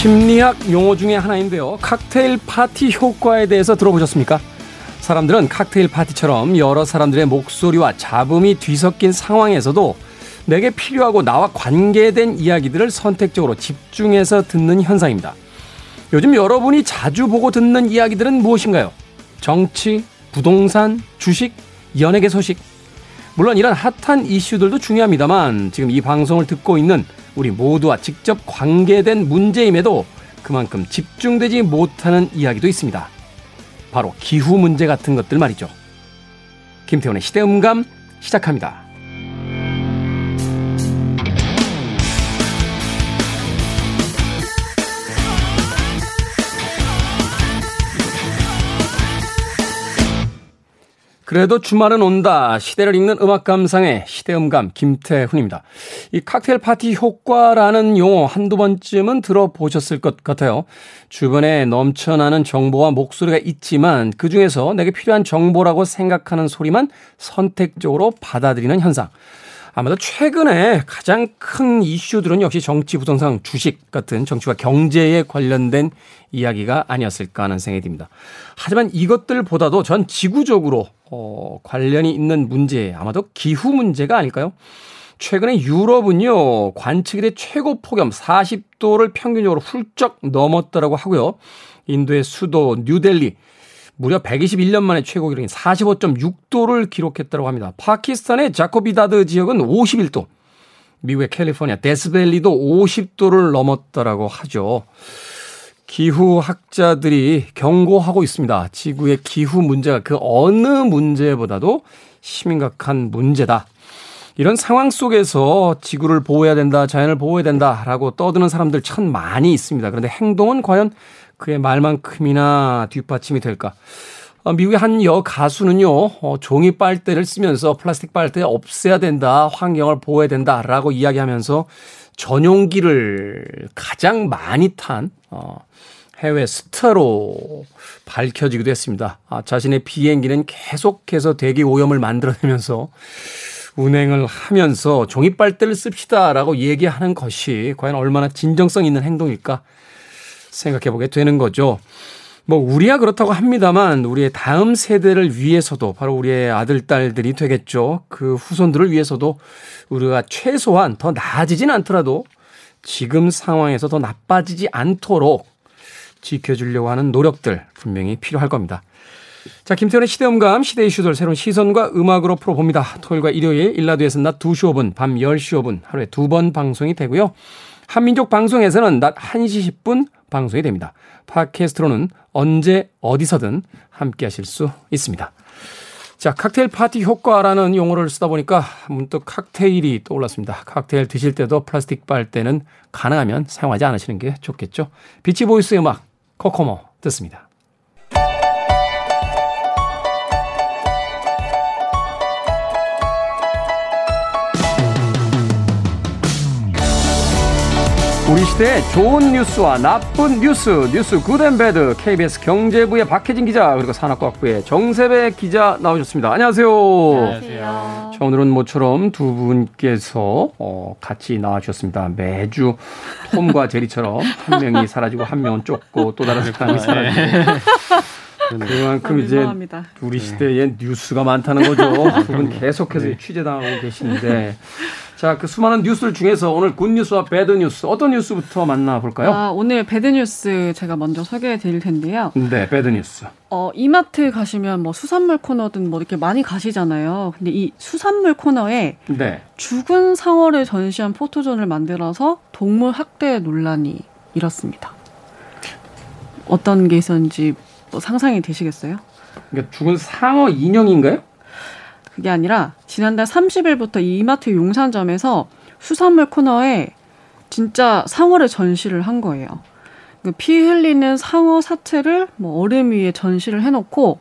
심리학 용어 중에 하나인데요. 칵테일 파티 효과에 대해서 들어보셨습니까? 사람들은 칵테일 파티처럼 여러 사람들의 목소리와 잡음이 뒤섞인 상황에서도 내게 필요하고 나와 관계된 이야기들을 선택적으로 집중해서 듣는 현상입니다. 요즘 여러분이 자주 보고 듣는 이야기들은 무엇인가요? 정치, 부동산, 주식, 연예계 소식. 물론 이런 핫한 이슈들도 중요합니다만 지금 이 방송을 듣고 있는 우리 모두와 직접 관계된 문제임에도 그만큼 집중되지 못하는 이야기도 있습니다. 바로 기후 문제 같은 것들 말이죠. 김태훈의 시대음감 시작합니다. 그래도 주말은 온다. 시대를 읽는 음악 감상의 시대음감 김태훈입니다. 이 칵테일 파티 효과라는 용어 한두 번쯤은 들어보셨을 것 같아요. 주변에 넘쳐나는 정보와 목소리가 있지만 그중에서 내게 필요한 정보라고 생각하는 소리만 선택적으로 받아들이는 현상. 아마도 최근에 가장 큰 이슈들은 역시 정치, 부동산, 주식 같은 정치와 경제에 관련된 이야기가 아니었을까 하는 생각이 듭니다. 하지만 이것들보다도 전 지구적으로 관련이 있는 문제, 아마도 기후 문제가 아닐까요? 최근에 유럽은요, 관측일의 최고 폭염 40도를 평균적으로 훌쩍 넘었다라고 하고요. 인도의 수도 뉴델리. 무려 121년 만에 최고 기록인 45.6도를 기록했다고 합니다. 파키스탄의 자코비다드 지역은 51도, 미국의 캘리포니아 데스밸리도 50도를 넘었다라고 하죠. 기후학자들이 경고하고 있습니다. 지구의 기후 문제가 그 어느 문제보다도 심각한 문제다. 이런 상황 속에서 지구를 보호해야 된다, 자연을 보호해야 된다라고 떠드는 사람들 참 많이 있습니다. 그런데 행동은 과연 그의 말만큼이나 뒷받침이 될까? 미국의 한 여가수는요, 종이 빨대를 쓰면서 플라스틱 빨대 없애야 된다, 환경을 보호해야 된다라고 이야기하면서 전용기를 가장 많이 탄 해외 스타로 밝혀지기도 했습니다. 자신의 비행기는 계속해서 대기오염을 만들어내면서 운행을 하면서 종이 빨대를 씁시다라고 얘기하는 것이 과연 얼마나 진정성 있는 행동일까? 생각해보게 되는 거죠. 뭐 우리야 그렇다고 합니다만 우리의 다음 세대를 위해서도 바로 우리의 아들, 딸들이 되겠죠. 그 후손들을 위해서도 우리가 최소한 더 나아지진 않더라도 지금 상황에서 더 나빠지지 않도록 지켜주려고 하는 노력들 분명히 필요할 겁니다. 자, 김태훈의 시대음감, 시대 이슈들 새로운 시선과 음악으로 풀어봅니다. 토요일과 일요일 일라디오에서는 낮 2시 5분, 밤 10시 5분 하루에 두 번 방송이 되고요. 한민족 방송에서는 낮 1시 10분 방송이 됩니다. 팟캐스트로는 언제 어디서든 함께 하실 수 있습니다. 자, 칵테일 파티 효과라는 용어를 쓰다 보니까 문득 칵테일이 떠올랐습니다. 칵테일 드실 때도 플라스틱 빨대는 가능하면 사용하지 않으시는 게 좋겠죠. 비치보이스의 음악 코코모 듣습니다. 우리 시대의 좋은 뉴스와 나쁜 뉴스 굿앤배드 KBS 경제부의 박혜진 기자 그리고 산업과학부의 정세배 기자 나오셨습니다. 안녕하세요. 자, 오늘은 모처럼 두 분께서 같이 나와주셨습니다. 매주 톰과 제리처럼 한 명이 사라지고 한 명은 쫓고 또 다른 사람이 사라지고 그만큼 이제 우리 시대에 뉴스가 많다는 거죠. 두 분 계속해서 취재당하고 계시는데 자, 그 수많은 뉴스들 중에서 오늘 굿뉴스와 배드뉴스 어떤 뉴스부터 만나볼까요? 오늘 배드뉴스 제가 먼저 소개해 드릴 텐데요. 네, 배드뉴스. 이마트 가시면 뭐 수산물 코너든 뭐 이렇게 많이 가시잖아요. 근데 이 수산물 코너에 네. 죽은 상어를 전시한 포토존을 만들어서 동물 학대 논란이 일었습니다. 어떤 게 있었는지 뭐 상상이 되시겠어요? 그러니까 죽은 상어 인형인가요? 그게 아니라 지난달 30일부터 이마트 용산점에서 수산물 코너에 진짜 상어를 전시를 한 거예요. 피 흘리는 상어 사체를 뭐 얼음 위에 전시를 해놓고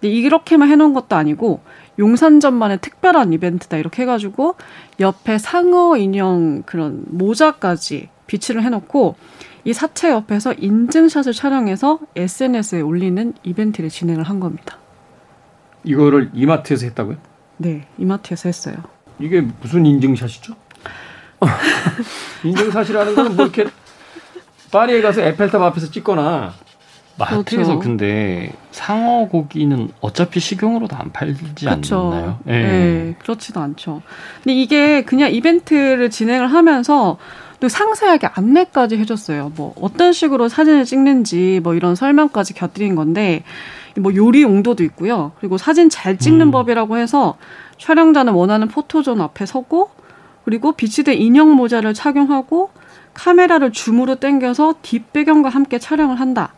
근데 이렇게만 해놓은 것도 아니고 용산점만의 특별한 이벤트다 이렇게 해가지고 옆에 상어 인형 그런 모자까지 비치를 해놓고 이 사체 옆에서 인증샷을 촬영해서 SNS에 올리는 이벤트를 진행을 한 겁니다. 이거를 이마트에서 했다고요? 네, 이마트에서 했어요. 이게 무슨 인증샷이죠? 인증샷이라는 건 뭐 이렇게 파리에 가서 에펠탑 앞에서 찍거나 마트에서 그렇죠. 근데 상어 고기는 어차피 식용으로도 안 팔리지 그렇죠. 않나요? 네. 네, 그렇지도 않죠. 근데 이게 그냥 이벤트를 진행을 하면서 또 상세하게 안내까지 해줬어요. 뭐 어떤 식으로 사진을 찍는지 뭐 이런 설명까지 곁들인 건데 뭐 요리 용도도 있고요. 그리고 사진 잘 찍는 법이라고 해서 촬영자는 원하는 포토존 앞에 서고 그리고 빛이 된 인형 모자를 착용하고 카메라를 줌으로 당겨서 뒷배경과 함께 촬영을 한다.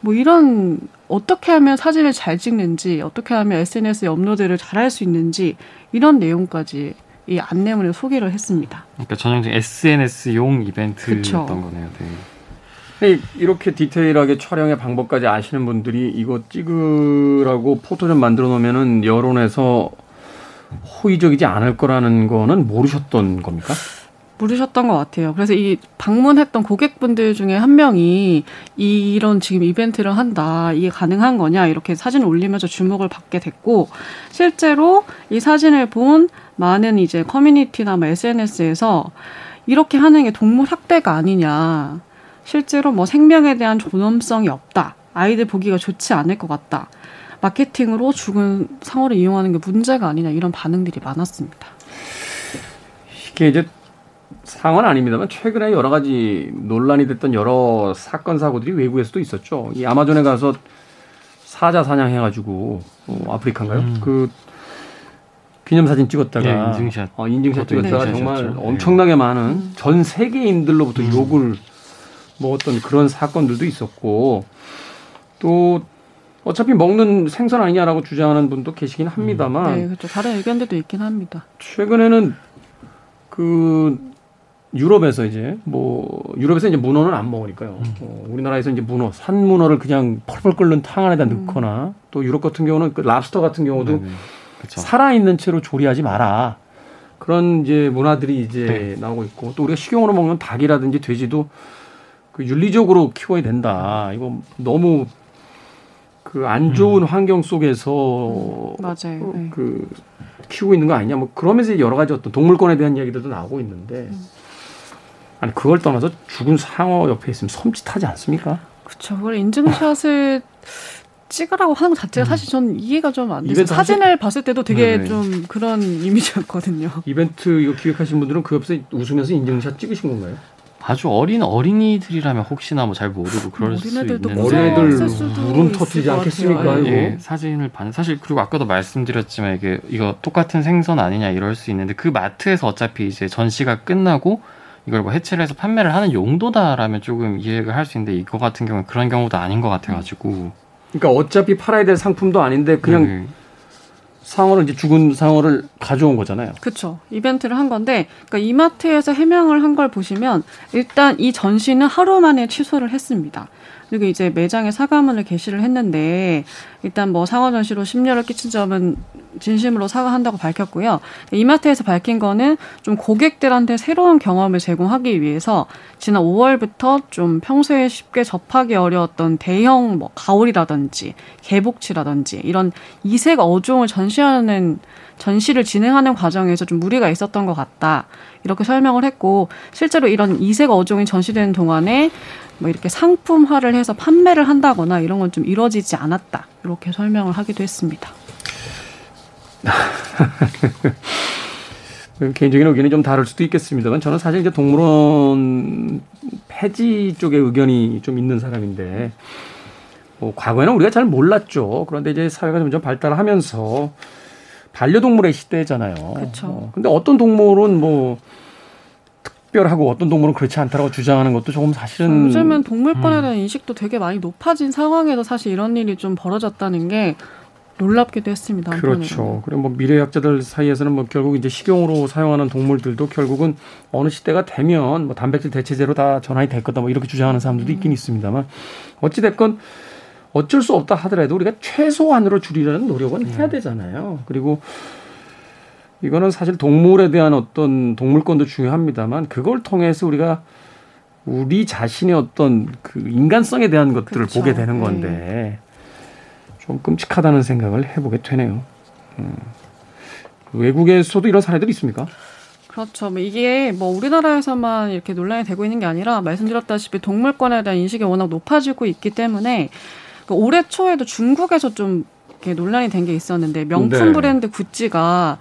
뭐 이런 어떻게 하면 사진을 잘 찍는지 어떻게 하면 SNS에 업로드를 잘할 수 있는지 이런 내용까지 이 안내문을 소개를 했습니다. 그러니까 전형적인 SNS용 이벤트였던 그쵸. 거네요. 네. 이렇게 디테일하게 촬영의 방법까지 아시는 분들이 이거 찍으라고 포토존 만들어 놓으면은 여론에서 호의적이지 않을 거라는 거는 모르셨던 겁니까? 모르셨던 것 같아요. 그래서 이 방문했던 고객분들 중에 한 명이 이런 지금 이벤트를 한다. 이게 가능한 거냐. 이렇게 사진을 올리면서 주목을 받게 됐고 실제로 이 사진을 본 많은 이제 커뮤니티나 SNS에서 이렇게 하는 게 동물 학대가 아니냐. 실제로 뭐 생명에 대한 존엄성이 없다. 아이들 보기가 좋지 않을 것 같다. 마케팅으로 죽은 상어를 이용하는 게 문제가 아니냐. 이런 반응들이 많았습니다. 이게 이제 상황은 아닙니다만 최근에 여러 가지 논란이 됐던 여러 사건 사고들이 외국에서도 있었죠. 이 아마존에 가서 사자 사냥해가지고 아프리카인가요? 그 기념사진 찍었다가 예, 인증샷 찍었다가 정말 인증샷이었죠. 엄청나게 많은 전 세계인들로부터 욕을 먹었던 그런 사건들도 있었고 또 어차피 먹는 생선 아니냐라고 주장하는 분도 계시긴 합니다만 네, 그렇죠. 다른 의견들도 있긴 합니다. 최근에는 유럽에서 이제 문어는 안 먹으니까요. 우리나라에서 이제 문어, 산문어를 그냥 펄펄 끓는 탕 안에다 넣거나 또 유럽 같은 경우는 그 랍스터 같은 경우도 살아있는 채로 조리하지 마라. 그런 이제 문화들이 이제 나오고 있고 또 우리가 식용으로 먹는 닭이라든지 돼지도 그 윤리적으로 키워야 된다. 이거 너무 그 안 좋은 환경 속에서 맞아요. 그 키우고 있는 거 아니냐. 뭐 그러면서 여러 가지 어떤 동물권에 대한 이야기들도 나오고 있는데 아니 그걸 떠나서 죽은 상어 옆에 있으면 섬찟하지 않습니까? 그렇죠. 그걸 인증샷을 찍으라고 하는 것 자체가 사실 전 이해가 좀 안 돼요. 사진을 봤을 때도 되게 네네. 좀 그런 이미지였거든요. 이벤트 이거 기획하신 분들은 그 옆에서 웃으면서 인증샷 찍으신 건가요? 아주 어린이들이라면 혹시나 뭐 잘 모르고 그럴 수 있는데 어린애들 물은 터뜨리지 않겠습니까? 예, 사진을 봤는데 사실 그리고 아까도 말씀드렸지만 이거 똑같은 생선 아니냐 이럴 수 있는데 그 마트에서 어차피 이제 전시가 끝나고 이걸 뭐 해체를 해서 판매를 하는 용도다라면 조금 이해를 할 수 있는데 이거 같은 경우는 그런 경우도 아닌 것 같아가지고 그러니까 어차피 팔아야 될 상품도 아닌데 그냥 상어를 이제 죽은 상어를 가져온 거잖아요. 그렇죠. 이벤트를 한 건데, 그러니까 이마트에서 해명을 한 걸 보시면 일단 이 전시는 하루 만에 취소를 했습니다. 그리고 이제 매장에 사과문을 게시를 했는데 일단 뭐 상어 전시로 심려를 끼친 점은 진심으로 사과한다고 밝혔고요. 이마트에서 밝힌 거는 좀 고객들한테 새로운 경험을 제공하기 위해서 지난 5월부터 좀 평소에 쉽게 접하기 어려웠던 대형 뭐 가오리라든지 개복치라든지 이런 이색 어종을 전시를 진행하는 과정에서 좀 무리가 있었던 것 같다. 이렇게 설명을 했고 실제로 이런 이색 어종이 전시되는 동안에 뭐 이렇게 상품화를 해서 판매를 한다거나 이런 건 좀 이루어지지 않았다. 이렇게 설명을 하기도 했습니다. 개인적인 의견이 좀 다를 수도 있겠습니다만 저는 사실 이제 동물원 폐지 쪽에 의견이 좀 있는 사람인데 과거에는 우리가 잘 몰랐죠. 그런데 이제 사회가 점점 발달하면서 반려동물의 시대잖아요. 그렇죠. 근데 어떤 동물은 뭐 특별하고 어떤 동물은 그렇지 않다라고 주장하는 것도 조금 사실은 요즘은 동물권에 대한 인식도 되게 많이 높아진 상황에서 사실 이런 일이 좀 벌어졌다는 게 놀랍기도 했습니다. 그렇죠. 그리고 뭐 미래학자들 사이에서는 뭐 결국 이제 식용으로 사용하는 동물들도 결국은 어느 시대가 되면 뭐 단백질 대체제로 다 전환이 될 거다 뭐 이렇게 주장하는 사람들도 있긴 있습니다만 어찌됐건 어쩔 수 없다 하더라도 우리가 최소한으로 줄이려는 노력은 해야 되잖아요. 그리고 이거는 사실 동물에 대한 어떤 동물권도 중요합니다만 그걸 통해서 우리가 우리 자신의 어떤 그 인간성에 대한 것들을 그렇죠. 보게 되는 건데 좀 끔찍하다는 생각을 해보게 되네요. 외국에서도 이런 사례들이 있습니까? 그렇죠. 이게 뭐 우리나라에서만 이렇게 논란이 되고 있는 게 아니라 말씀드렸다시피 동물권에 대한 인식이 워낙 높아지고 있기 때문에 올해 초에도 중국에서 좀 이렇게 논란이 된 게 있었는데 명품 네. 브랜드 구찌가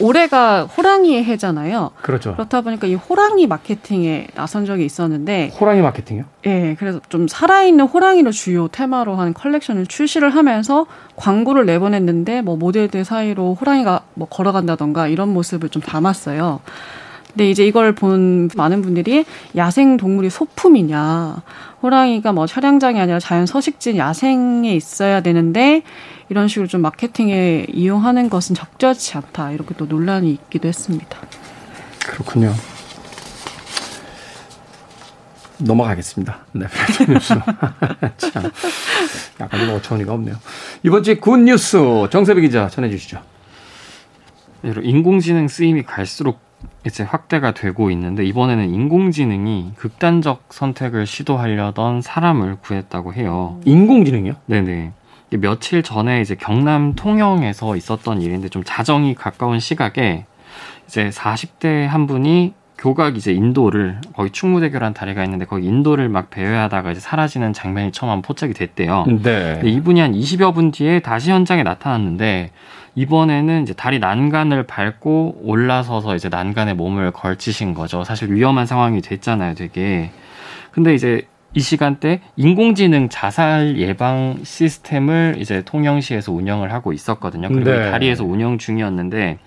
올해가 호랑이의 해잖아요. 그렇죠. 그렇다 보니까 이 호랑이 마케팅에 나선 적이 있었는데 호랑이 마케팅이요? 예, 그래서 좀 살아있는 호랑이를 주요 테마로 하는 컬렉션을 출시를 하면서 광고를 내보냈는데 뭐 모델들 사이로 호랑이가 뭐 걸어간다던가 이런 모습을 좀 담았어요. 근데 이제 이걸 본 많은 분들이 야생 동물이 소품이냐, 호랑이가 뭐 촬영장이 아니라 자연 서식지 야생에 있어야 되는데 이런 식으로 좀 마케팅에 이용하는 것은 적절치 않다, 이렇게 또 논란이 있기도 했습니다. 그렇군요. 넘어가겠습니다. 네, 뉴스. 참, 약간 좀 어처구니가 없네요. 이번 주 굿 뉴스 정세배 기자 전해주시죠. 인공지능 쓰임이 갈수록 이제 확대가 되고 있는데 이번에는 인공지능이 극단적 선택을 시도하려던 사람을 구했다고 해요. 인공지능이요? 네네. 며칠 전에 이제 경남 통영에서 있었던 일인데 좀 자정이 가까운 시각에 이제 40대 한 분이 교각 이제 인도를 거기 충무대교라는 다리가 있는데 거기 인도를 막 배회하다가 이제 사라지는 장면이 처음 한 포착이 됐대요. 네. 근데 이분이 한 20여 분 뒤에 다시 현장에 나타났는데 이번에는 이제 다리 난간을 밟고 올라서서 이제 난간에 몸을 걸치신 거죠. 사실 위험한 상황이 됐잖아요, 되게. 근데 이제 이 시간대 인공지능 자살 예방 시스템을 이제 통영시에서 운영을 하고 있었거든요. 그리고 네. 다리에서 운영 중이었는데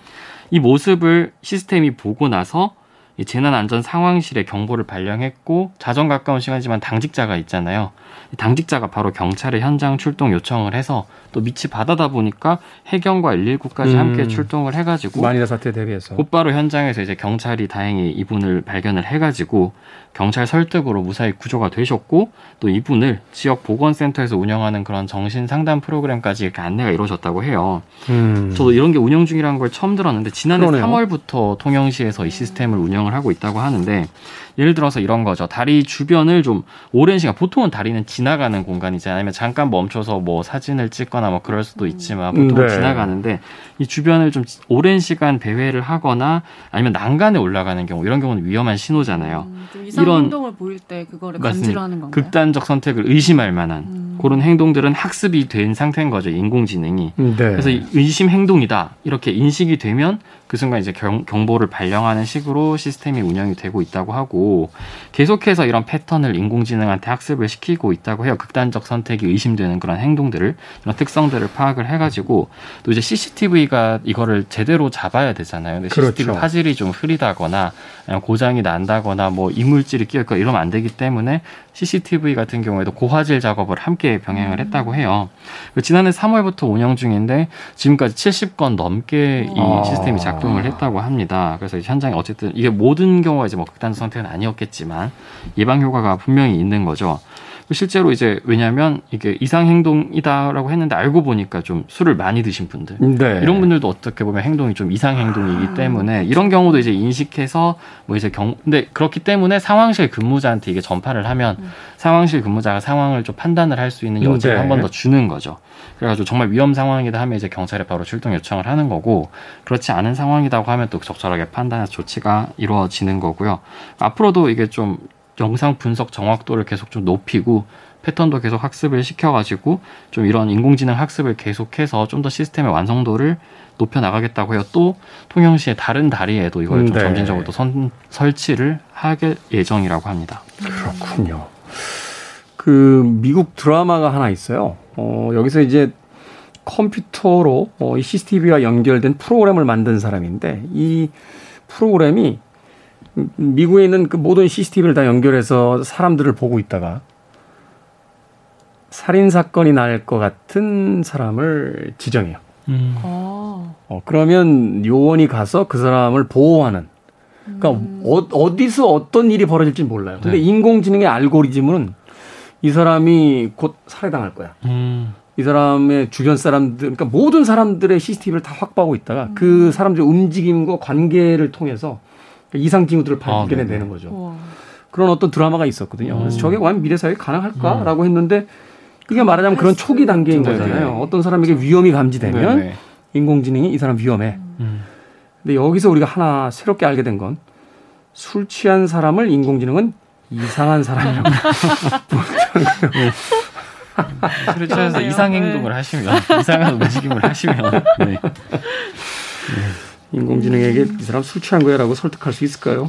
이 모습을 시스템이 보고 나서 이 재난안전 상황실에 경보를 발령했고 자정 가까운 시간이지만 당직자가 있잖아요. 당직자가 바로 경찰에 현장 출동 요청을 해서 또 밑이 바다다 보니까 해경과 119까지 함께 출동을 해가지고 마닐라 사태 대비해서 곧바로 현장에서 이제 경찰이 다행히 이분을 발견을 해가지고 경찰 설득으로 무사히 구조가 되셨고 또 이분을 지역 보건센터에서 운영하는 그런 정신 상담 프로그램까지 이렇게 안내가 이루어졌다고 해요. 저도 이런 게 운영 중이라는 걸 처음 들었는데 지난해 그러네요. 3월부터 통영시에서 이 시스템을 운영을 하고 있다고 하는데 예를 들어서 이런 거죠. 다리 주변을 좀 오랜 시간, 보통은 다리는 지나가는 공간이지 아니면 잠깐 멈춰서 뭐 사진을 찍거나 뭐 그럴 수도 있지만 보통은 네. 지나가는데 이 주변을 좀 오랜 시간 배회를 하거나 아니면 난간에 올라가는 경우 이런 경우는 위험한 신호잖아요. 좀 이상한 이런 행동을 보일 때 그거를 감지로 하는 건가요? 극단적 선택을 의심할 만한 그런 행동들은 학습이 된 상태인 거죠. 인공지능이. 네. 그래서 의심 행동이다 이렇게 인식이 되면 그 순간 이제 경보를 발령하는 식으로 시스템이 운영이 되고 있다고 하고 계속해서 이런 패턴을 인공지능한테 학습을 시키고 있다고 해요. 극단적 선택이 의심되는 그런 행동들을, 이런 특성들을 파악을 해가지고 또 이제 CCTV가 이거를 제대로 잡아야 되잖아요. 근데 그렇죠. CCTV 화질이 좀 흐리다거나 고장이 난다거나 뭐 이물질이 끼어있거나 이러면 안 되기 때문에 CCTV 같은 경우에도 고화질 작업을 함께 병행을 했다고 해요. 지난해 3월부터 운영 중인데 지금까지 70건 넘게 이 시스템이 작동을 했다고 합니다. 그래서 현장에 어쨌든 이게 모든 경우가 이제 뭐 극단적 선택은 아니었겠지만 예방 효과가 분명히 있는 거죠. 실제로 이제 왜냐하면 이게 이상 행동이다라고 했는데 알고 보니까 좀 술을 많이 드신 분들 네. 이런 분들도 어떻게 보면 행동이 좀 이상 행동이기 때문에 이런 경우도 이제 인식해서 뭐 이제 근데 그렇기 때문에 상황실 근무자한테 이게 전파를 하면 상황실 근무자가 상황을 좀 판단을 할 수 있는 여지를 네. 한 번 더 주는 거죠. 그래가지고 정말 위험 상황이다 하면 이제 경찰에 바로 출동 요청을 하는 거고 그렇지 않은 상황이라고 하면 또 적절하게 판단해서 조치가 이루어지는 거고요. 앞으로도 이게 좀 영상 분석 정확도를 계속 좀 높이고 패턴도 계속 학습을 시켜가지고 좀 이런 인공지능 학습을 계속해서 좀 더 시스템의 완성도를 높여나가겠다고 해요. 또 통영시의 다른 다리에도 이걸 좀 점진적으로 또 설치를 하게 예정이라고 합니다. 그렇군요. 그 미국 드라마가 하나 있어요. 여기서 이제 컴퓨터로 이 CCTV와 연결된 프로그램을 만든 사람인데 이 프로그램이 미국에 있는 그 모든 CCTV를 다 연결해서 사람들을 보고 있다가 살인사건이 날 것 같은 사람을 지정해요. 그러면 요원이 가서 그 사람을 보호하는. 그러니까 어디서 어떤 일이 벌어질지 몰라요. 근데 네. 인공지능의 알고리즘은 이 사람이 곧 살해당할 거야. 이 사람의 주변 사람들, 그러니까 모든 사람들의 CCTV를 다 확보하고 있다가 그 사람들의 움직임과 관계를 통해서 이상 징후들을 발견해내는 거죠. 우와. 그런 어떤 드라마가 있었거든요. 그래서 저게 과연 미래 사회에 가능할까라고 했는데 이게 말하자면 그런 초기 단계인 거잖아요. 어떤 사람에게 위험이 감지되면 인공지능이 이 사람 위험해. 근데 여기서 우리가 하나 새롭게 알게 된 건 술 취한 사람을 인공지능은 이상한 사람이라고 부르더라고요. 술을 취해서 이상행동을 하시면, 이상한 움직임을 하시면 네. 네. 인공지능에게 이 사람 술 취한 거야 라고 설득할 수 있을까요?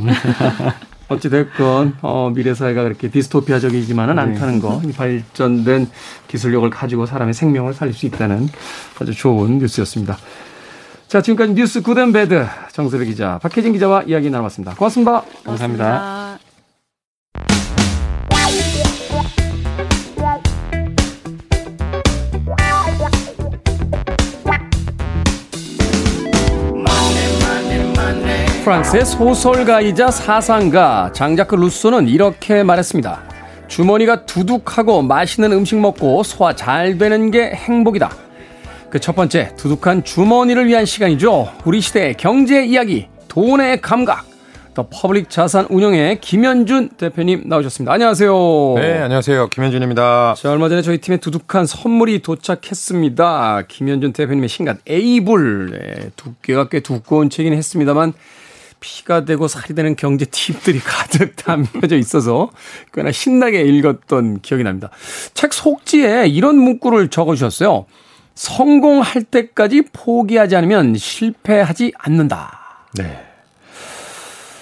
어찌됐건 미래 사회가 그렇게 디스토피아적이지만은 않다는 거, 이 발전된 기술력을 가지고 사람의 생명을 살릴 수 있다는 아주 좋은 뉴스였습니다. 자, 지금까지 뉴스 굿앤배드 정세배 기자, 박혜진 기자와 이야기 나눠봤습니다. 고맙습니다. 감사합니다. 프랑스의 소설가이자 사상가 장자크 루소는 이렇게 말했습니다. 주머니가 두둑하고 맛있는 음식 먹고 소화 잘 되는 게 행복이다. 그 첫 번째, 두둑한 주머니를 위한 시간이죠. 우리 시대의 경제 이야기, 돈의 감각. 더 퍼블릭 자산 운용의 김현준 대표님 나오셨습니다. 안녕하세요. 네, 안녕하세요. 김현준입니다. 자, 얼마 전에 저희 팀에 두둑한 선물이 도착했습니다. 김현준 대표님의 신간 에이블. 네, 두께가 꽤 두꺼운 책이긴 했습니다만 피가 되고 살이 되는 경제 팁들이 가득 담겨져 있어서 꽤나 신나게 읽었던 기억이 납니다. 책 속지에 이런 문구를 적어주셨어요. 성공할 때까지 포기하지 않으면 실패하지 않는다. 네.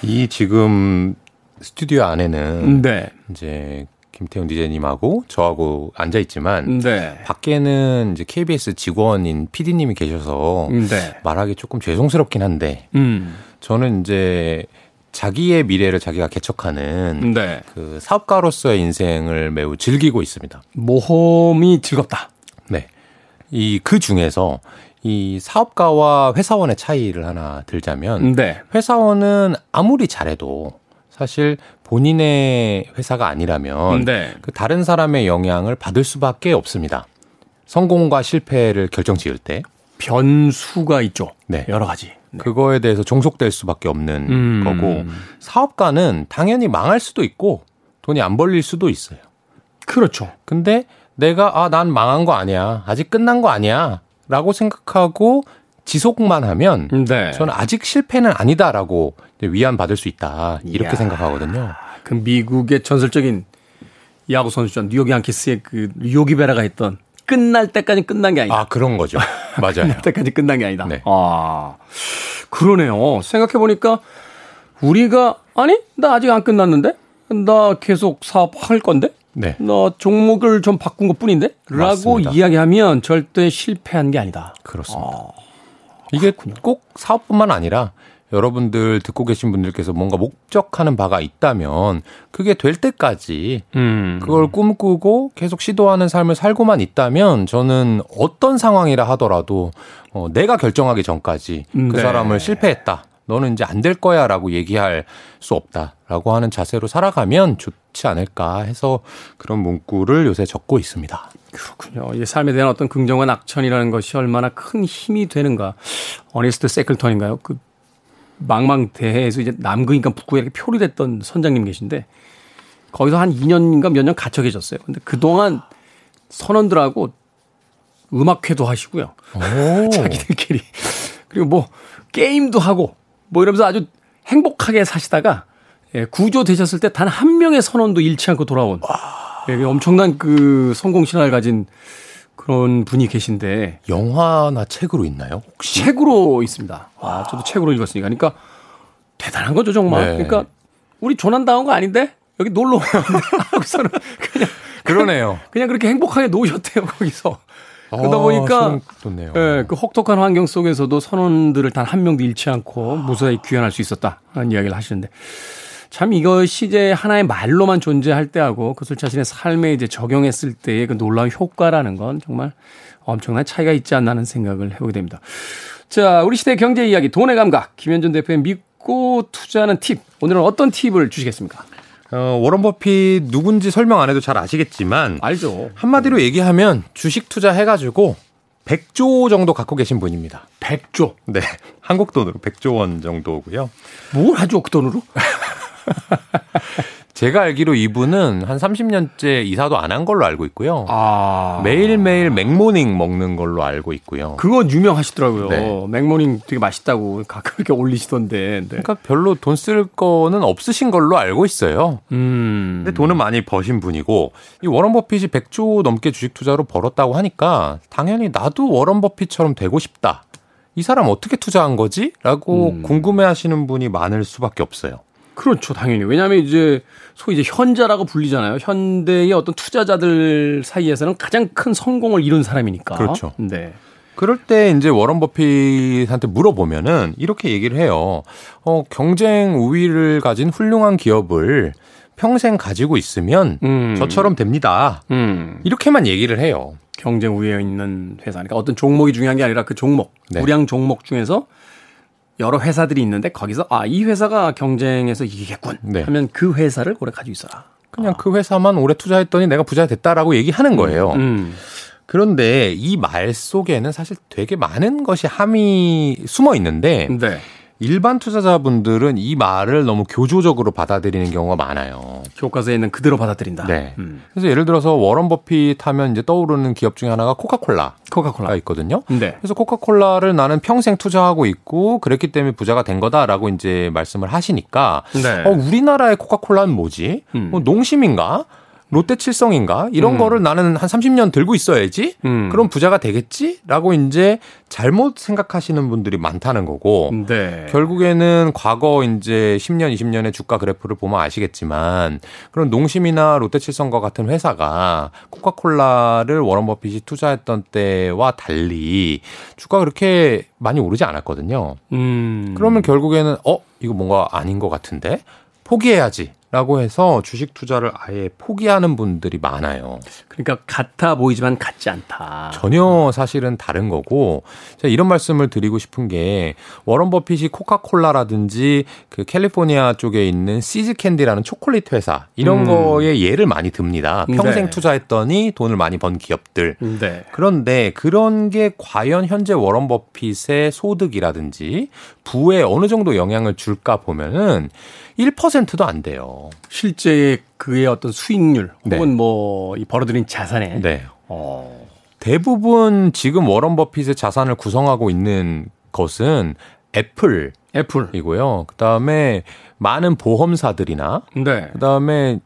이 지금 스튜디오 안에는 네. 이제 김태훈 DJ님하고 저하고 앉아 있지만 네. 밖에는 이제 KBS 직원인 PD님이 계셔서 네. 말하기 조금 죄송스럽긴 한데 저는 이제 자기의 미래를 자기가 개척하는 네. 그 사업가로서의 인생을 매우 즐기고 있습니다. 모험이 즐겁다. 네. 이 그 중에서 이 사업가와 회사원의 차이를 하나 들자면 네. 회사원은 아무리 잘해도 사실 본인의 회사가 아니라면 네. 그 다른 사람의 영향을 받을 수밖에 없습니다. 성공과 실패를 결정지을 때 변수가 있죠. 네. 여러 가지. 네. 그거에 대해서 종속될 수밖에 없는 거고 사업가는 당연히 망할 수도 있고 돈이 안 벌릴 수도 있어요. 그렇죠. 근데 내가 난 망한 거 아니야. 아직 끝난 거 아니야. 라고 생각하고 지속만 하면 네. 저는 아직 실패는 아니다라고 위안받을 수 있다. 이렇게 이야. 생각하거든요. 그 미국의 전설적인 야구 선수죠. 뉴욕 양키스의 그 요기베라가 했던 끝날 때까지 끝난 게 아니다. 아, 그런 거죠. 맞아요. 끝날 때까지 끝난 게 아니다. 네. 아, 그러네요. 생각해보니까 우리가 아니? 나 아직 안 끝났는데? 나 계속 사업할 건데? 네. 너 종목을 좀 바꾼 것 뿐인데? 라고 이야기하면 절대 실패한 게 아니다. 그렇습니다. 이게 그렇군요. 꼭 사업뿐만 아니라 여러분들 듣고 계신 분들께서 뭔가 목적하는 바가 있다면 그게 될 때까지 그걸 꿈꾸고 계속 시도하는 삶을 살고만 있다면 저는 어떤 상황이라 하더라도 내가 결정하기 전까지 네. 그 사람을 실패했다. 너는 이제 안 될 거야 라고 얘기할 수 없다라고 하는 자세로 살아가면 좋지 않을까 해서 그런 문구를 요새 적고 있습니다. 그렇군요. 이 삶에 대한 어떤 긍정과 낙천이라는 것이 얼마나 큰 힘이 되는가. 어니스트 세클턴인가요? 그 망망대해에서 이제 남극인가 북극에 이렇게 표류됐던 선장님 계신데 거기서 한 2년인가 몇 년 갇혀 계셨어요. 근데 그동안 선원들하고 음악회도 하시고요. 자기들끼리. 그리고 뭐 게임도 하고 뭐 이러면서 아주 행복하게 사시다가 구조되셨을 때 단 한 명의 선원도 잃지 않고 돌아온 엄청난 그 성공 신화를 가진 그런 분이 계신데 영화나 책으로 있나요? 혹시? 책으로 있습니다. 와, 저도 책으로 읽었으니까 그러니까 대단한 거죠 정말. 네. 그러니까 우리 조난당한 거 아닌데 여기 놀러 오면 하고서는 그냥 그러네요. 그냥 그렇게 행복하게 노셨대요 거기서. 그러다 보니까 예, 그 혹독한 환경 속에서도 선원들을 단 한 명도 잃지 않고 무사히 귀환할 수 있었다 하는 이야기를 하시는데 참 이것이 이제 하나의 말로만 존재할 때하고 그것을 자신의 삶에 이제 적용했을 때의 그 놀라운 효과라는 건 정말 엄청난 차이가 있지 않나 하는 생각을 해보게 됩니다. 자, 우리 시대의 경제 이야기 돈의 감각 김현준 대표의 믿고 투자하는 팁 오늘은 어떤 팁을 주시겠습니까? 워런 버핏 누군지 설명 안 해도 잘 아시겠지만 알죠. 한마디로 얘기하면 주식 투자해가지고 100조 정도 갖고 계신 분입니다. 100조? 네. 한국 돈으로 100조 원 정도고요. 뭘 하죠? 그 돈으로? 제가 알기로 이분은 한 30년째 이사도 안 한 걸로 알고 있고요. 아. 매일매일 맥모닝 먹는 걸로 알고 있고요. 그건 유명하시더라고요. 네. 맥모닝 되게 맛있다고 가끔 이렇게 올리시던데. 네. 그러니까 별로 돈 쓸 거는 없으신 걸로 알고 있어요. 근데 돈은 많이 버신 분이고, 이 워런 버핏이 100조 넘게 주식 투자로 벌었다고 하니까 당연히 나도 워런 버핏처럼 되고 싶다. 이 사람 어떻게 투자한 거지? 라고 궁금해하시는 분이 많을 수밖에 없어요. 그렇죠, 당연히. 왜냐하면 이제 소위 이제 현자라고 불리잖아요. 현대의 어떤 투자자들 사이에서는 가장 큰 성공을 이룬 사람이니까. 그렇죠. 네. 그럴 때 이제 워런 버핏한테 물어보면은 이렇게 얘기를 해요. 경쟁 우위를 가진 훌륭한 기업을 평생 가지고 있으면 저처럼 됩니다. 이렇게만 얘기를 해요. 경쟁 우위에 있는 회사. 그러니까 어떤 종목이 중요한 게 아니라 그 종목, 네. 우량 종목 중에서. 여러 회사들이 있는데 거기서 아, 이 회사가 경쟁에서 이기겠군 하면 네. 그 회사를 오래 가지고 있어라. 그냥 그 회사만 오래 투자했더니 내가 부자 됐다라고 얘기하는 거예요. 그런데 이 말 속에는 사실 되게 많은 것이 함이 숨어 있는데 네. 일반 투자자분들은 이 말을 너무 교조적으로 받아들이는 경우가 많아요. 교과서에 있는 그대로 받아들인다. 네. 그래서 예를 들어서 워런 버핏 하면 이제 떠오르는 기업 중에 하나가 코카콜라가 있거든요. 네. 그래서 코카콜라를 나는 평생 투자하고 있고 그랬기 때문에 부자가 된 거다라고 이제 말씀을 하시니까 네. 우리나라의 코카콜라는 뭐지? 농심인가? 롯데칠성인가? 이런 거를 나는 한 30년 들고 있어야지? 그럼 부자가 되겠지? 라고 이제 잘못 생각하시는 분들이 많다는 거고. 네. 결국에는 과거 이제 10년, 20년의 주가 그래프를 보면 아시겠지만 그런 농심이나 롯데칠성과 같은 회사가 코카콜라를 워런 버핏이 투자했던 때와 달리 주가 그렇게 많이 오르지 않았거든요. 그러면 결국에는 이거 뭔가 아닌 것 같은데? 포기해야지. 라고 해서 주식 투자를 아예 포기하는 분들이 많아요. 그러니까 같아 보이지만 같지 않다. 전혀 사실은 다른 거고 제가 이런 말씀을 드리고 싶은 게 워런 버핏이 코카콜라라든지 그 캘리포니아 쪽에 있는 시즈캔디라는 초콜릿 회사 이런 거에 예를 많이 듭니다. 평생 네. 투자했더니 돈을 많이 번 기업들. 네. 그런데 그런 게 과연 현재 워런 버핏의 소득이라든지 부에 어느 정도 영향을 줄까 보면은 1%도 안 돼요. 실제 그의 어떤 수익률 혹은 네. 뭐 이 벌어들인 자산에 네. 대부분 지금 워런 버핏의 자산을 구성하고 있는 것은 애플이고요. 그다음에 많은 보험사들이나 네. 그다음에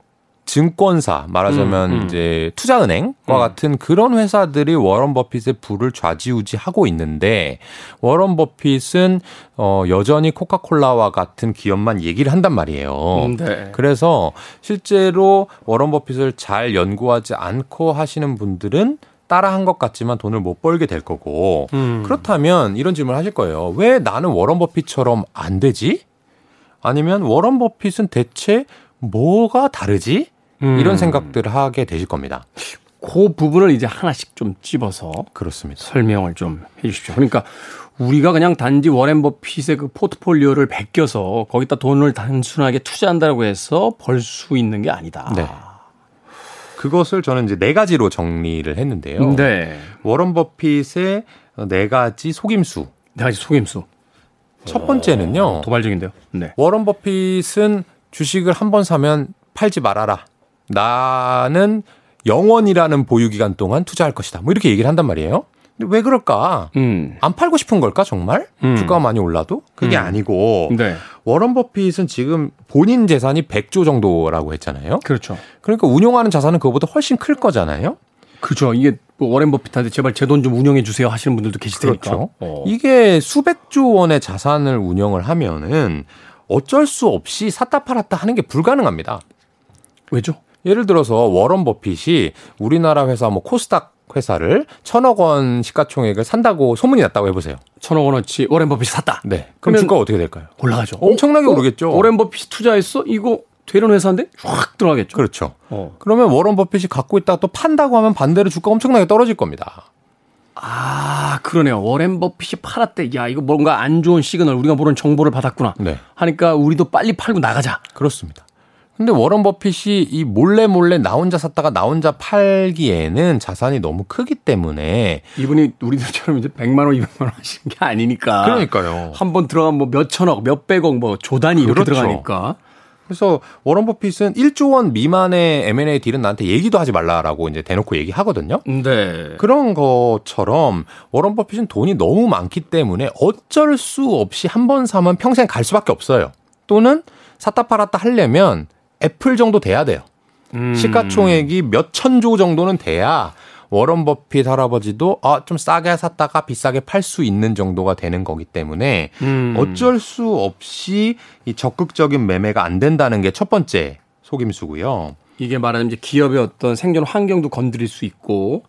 증권사 말하자면 이제 투자은행과 같은 그런 회사들이 워런 버핏의 부를 좌지우지하고 있는데 워런 버핏은 여전히 코카콜라와 같은 기업만 얘기를 한단 말이에요. 네. 그래서 실제로 워런 버핏을 잘 연구하지 않고 하시는 분들은 따라한 것 같지만 돈을 못 벌게 될 거고 그렇다면 이런 질문을 하실 거예요. 왜 나는 워런 버핏처럼 안 되지? 아니면 워런 버핏은 대체 뭐가 다르지? 이런 생각들을 하게 되실 겁니다. 그 부분을 이제 하나씩 좀 찝어서 그렇습니다. 설명을 좀 해 주십시오. 그러니까 우리가 그냥 단지 워런 버핏의 그 포트폴리오를 베껴서 거기다 돈을 단순하게 투자한다고 해서 벌 수 있는 게 아니다. 네. 그것을 저는 이제 4가지로 정리를 했는데요. 네. 워런 버핏의 4가지 속임수. 4가지 속임수. 첫 번째는요. 도발적인데요. 네. 워런 버핏은 주식을 한 번 사면 팔지 말아라. 나는 영원이라는 보유기간 동안 투자할 것이다. 뭐 이렇게 얘기를 한단 말이에요. 근데 왜 그럴까? 안 팔고 싶은 걸까 정말? 주가가 많이 올라도? 그게 아니고 네. 워런 버핏은 지금 본인 재산이 100조 정도라고 했잖아요. 그렇죠. 그러니까 운용하는 자산은 그거보다 훨씬 클 거잖아요. 그죠. 이게 뭐 워런 버핏한테 제발 제 돈 좀 운영해 주세요 하시는 분들도 계실 테니까. 그렇죠. 이게 수백조 원의 자산을 운영을 하면은 어쩔 수 없이 샀다 팔았다 하는 게 불가능합니다. 왜죠? 예를 들어서 워런 버핏이 우리나라 회사 뭐 코스닥 회사를 1,000억 원 시가총액을 산다고 소문이 났다고 해보세요. 1,000억 원어치 워런 버핏이 샀다. 네. 그럼 주가 어떻게 될까요? 올라가죠. 엄청나게 오르겠죠. 워런 버핏이 투자했어? 이거 되는 회사인데? 확 들어가겠죠. 그렇죠. 그러면 워런 버핏이 갖고 있다가 또 판다고 하면 반대로 주가 엄청나게 떨어질 겁니다. 아, 그러네요. 워런 버핏이 팔았대. 야, 이거 뭔가 안 좋은 시그널, 우리가 모르는 정보를 받았구나. 네. 하니까 우리도 빨리 팔고 나가자. 그렇습니다. 근데 워런 버핏이 이 몰래 나 혼자 샀다가 나 혼자 팔기에는 자산이 너무 크기 때문에 이분이 우리들처럼 이제 100만 원, 200만 원 하시는 게 아니니까. 그러니까요. 한번 들어가면 뭐 몇천억, 몇백억 뭐 조단위 이렇게 그렇죠. 들어가니까. 그래서 워런 버핏은 1조 원 미만의 M&A 딜은 나한테 얘기도 하지 말라라고 이제 대놓고 얘기하거든요. 네. 그런 것처럼 워런 버핏은 돈이 너무 많기 때문에 어쩔 수 없이 한 번 사면 평생 갈 수밖에 없어요. 또는 샀다 팔았다 하려면 애플 정도 돼야 돼요. 시가총액이 몇 천조 정도는 돼야 워런 버핏 할아버지도 좀 싸게 샀다가 비싸게 팔 수 있는 정도가 되는 거기 때문에 어쩔 수 없이 이 적극적인 매매가 안 된다는 게 첫 번째 속임수고요. 이게 말하자면 이제 기업의 어떤 생존 환경도 건드릴 수 있고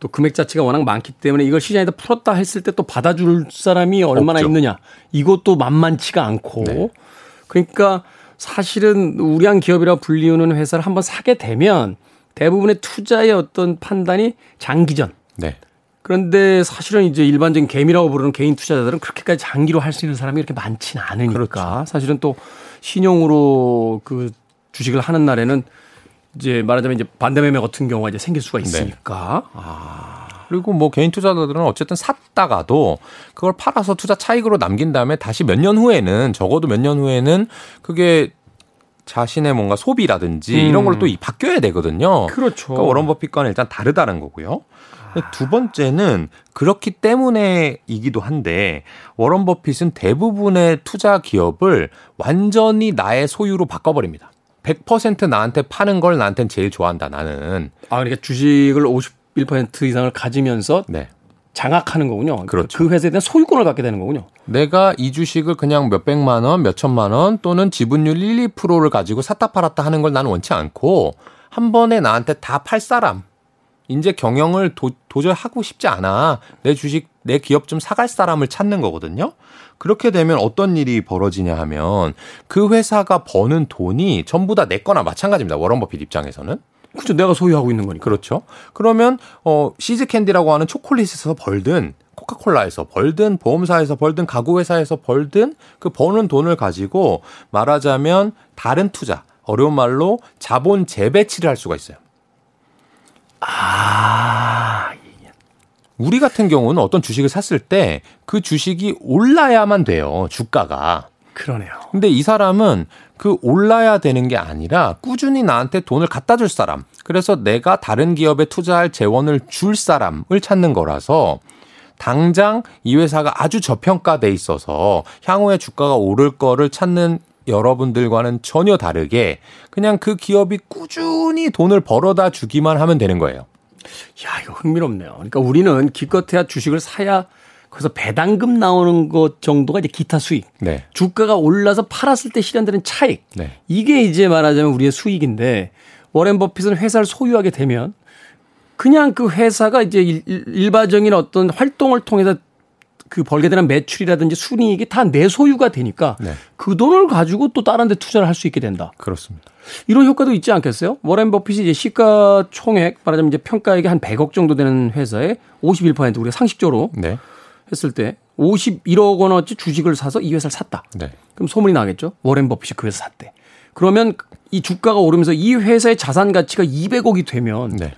또 금액 자체가 워낙 많기 때문에 이걸 시장에다 풀었다 했을 때 또 받아줄 사람이 얼마나 없죠. 있느냐. 이것도 만만치가 않고. 네. 그러니까 사실은 우량 기업이라고 불리우는 회사를 한번 사게 되면 대부분의 투자의 어떤 판단이 장기전. 네. 그런데 사실은 이제 일반적인 개미라고 부르는 개인 투자자들은 그렇게까지 장기로 할 수 있는 사람이 이렇게 많지는 않으니까. 그렇죠. 사실은 또 신용으로 그 주식을 하는 날에는 이제 말하자면 이제 반대매매 같은 경우가 이제 생길 수가 있으니까. 네. 그리고 뭐 개인 투자자들은 어쨌든 샀다가도 그걸 팔아서 투자 차익으로 남긴 다음에 다시 몇 년 후에는 적어도 몇 년 후에는 그게 자신의 뭔가 소비라든지 이런 걸로 또 바뀌어야 되거든요. 그렇죠. 그러니까 워런 버핏과는 일단 다르다는 거고요. 두 번째는 그렇기 때문에이기도 한데 워런 버핏은 대부분의 투자 기업을 완전히 나의 소유로 바꿔버립니다. 100% 나한테 파는 걸 나한테는 제일 좋아한다, 나는. 그러니까 주식을 51% 이상을 가지면서 네. 장악하는 거군요. 그렇죠. 그 회사에 대한 소유권을 갖게 되는 거군요. 내가 이 주식을 그냥 몇백만 원, 몇천만 원 또는 지분율 1, 2%를 가지고 샀다 팔았다 하는 걸 나는 원치 않고 한 번에 나한테 다 팔 사람. 이제 경영을 도저히 하고 싶지 않아. 내 주식, 내 기업 좀 사갈 사람을 찾는 거거든요. 그렇게 되면 어떤 일이 벌어지냐 하면 그 회사가 버는 돈이 전부 다 내 거나 마찬가지입니다. 워런 버핏 입장에서는. 그렇죠. 내가 소유하고 있는 거니까. 그렇죠. 그러면 시즈캔디라고 하는 초콜릿에서 벌든 코카콜라에서 벌든 보험사에서 벌든 가구회사에서 벌든 그 버는 돈을 가지고 말하자면 다른 투자, 어려운 말로 자본 재배치를 할 수가 있어요. 우리 같은 경우는 어떤 주식을 샀을 때 그 주식이 올라야만 돼요. 주가가. 그러네요. 근데 이 사람은 그 올라야 되는 게 아니라 꾸준히 나한테 돈을 갖다 줄 사람. 그래서 내가 다른 기업에 투자할 재원을 줄 사람을 찾는 거라서 당장 이 회사가 아주 저평가돼 있어서 향후에 주가가 오를 거를 찾는 여러분들과는 전혀 다르게 그냥 그 기업이 꾸준히 돈을 벌어다 주기만 하면 되는 거예요. 야, 이거 흥미롭네요. 그러니까 우리는 기껏해야 주식을 사야 그래서 배당금 나오는 것 정도가 이제 기타 수익. 네. 주가가 올라서 팔았을 때 실현되는 차익. 네. 이게 이제 말하자면 우리의 수익인데 워런 버핏은 회사를 소유하게 되면 그냥 그 회사가 이제 일반적인 어떤 활동을 통해서 그 벌게 되는 매출이라든지 순이익이 다 내 소유가 되니까 네. 그 돈을 가지고 또 다른 데 투자를 할 수 있게 된다. 그렇습니다. 이런 효과도 있지 않겠어요? 워런 버핏이 이제 시가총액 말하자면 이제 평가액이 한 100억 정도 되는 회사에 51% 우리가 상식적으로 네. 했을 때 51억 원어치 주식을 사서 이 회사를 샀다. 네. 그럼 소문이 나겠죠. 워런 버핏이 그 회사 샀대. 그러면 이 주가가 오르면서 이 회사의 자산 가치가 200억이 되면 네.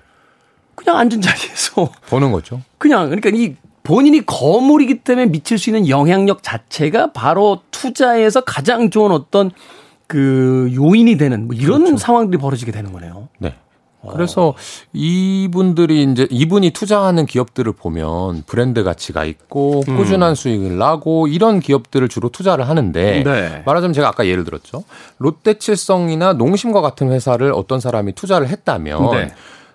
그냥 앉은 자리에서 버는 거죠. 그냥 그러니까 이 본인이 거물이기 때문에 미칠 수 있는 영향력 자체가 바로 투자에서 가장 좋은 어떤 그 요인이 되는 뭐 이런 그렇죠. 상황들이 벌어지게 되는 거네요. 네. 그래서 이분이 투자하는 기업들을 보면 브랜드 가치가 있고 꾸준한 수익을 나고 이런 기업들을 주로 투자를 하는데 네. 말하자면 제가 아까 예를 들었죠. 롯데칠성이나 농심과 같은 회사를 어떤 사람이 투자를 했다면 네.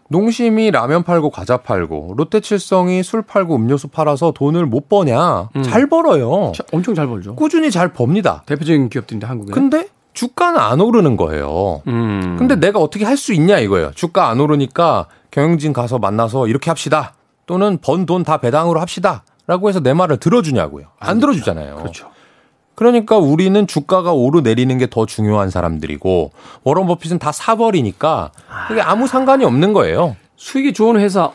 농심이 라면 팔고 과자 팔고 롯데칠성이 술 팔고 음료수 팔아서 돈을 못 버냐? 잘 벌어요. 엄청 잘 벌죠. 꾸준히 잘 법니다. 대표적인 기업들인데 한국에. 근데 주가는 안 오르는 거예요. 근데 내가 어떻게 할 수 있냐 이거예요. 주가 안 오르니까 경영진 가서 만나서 이렇게 합시다. 또는 번 돈 다 배당으로 합시다. 라고 해서 내 말을 들어주냐고요. 안 들어주잖아요. 그렇죠. 그러니까 우리는 주가가 오르내리는 게 더 중요한 사람들이고 워런 버핏은 다 사버리니까 그게 아무 상관이 없는 거예요. 수익이 좋은 회사.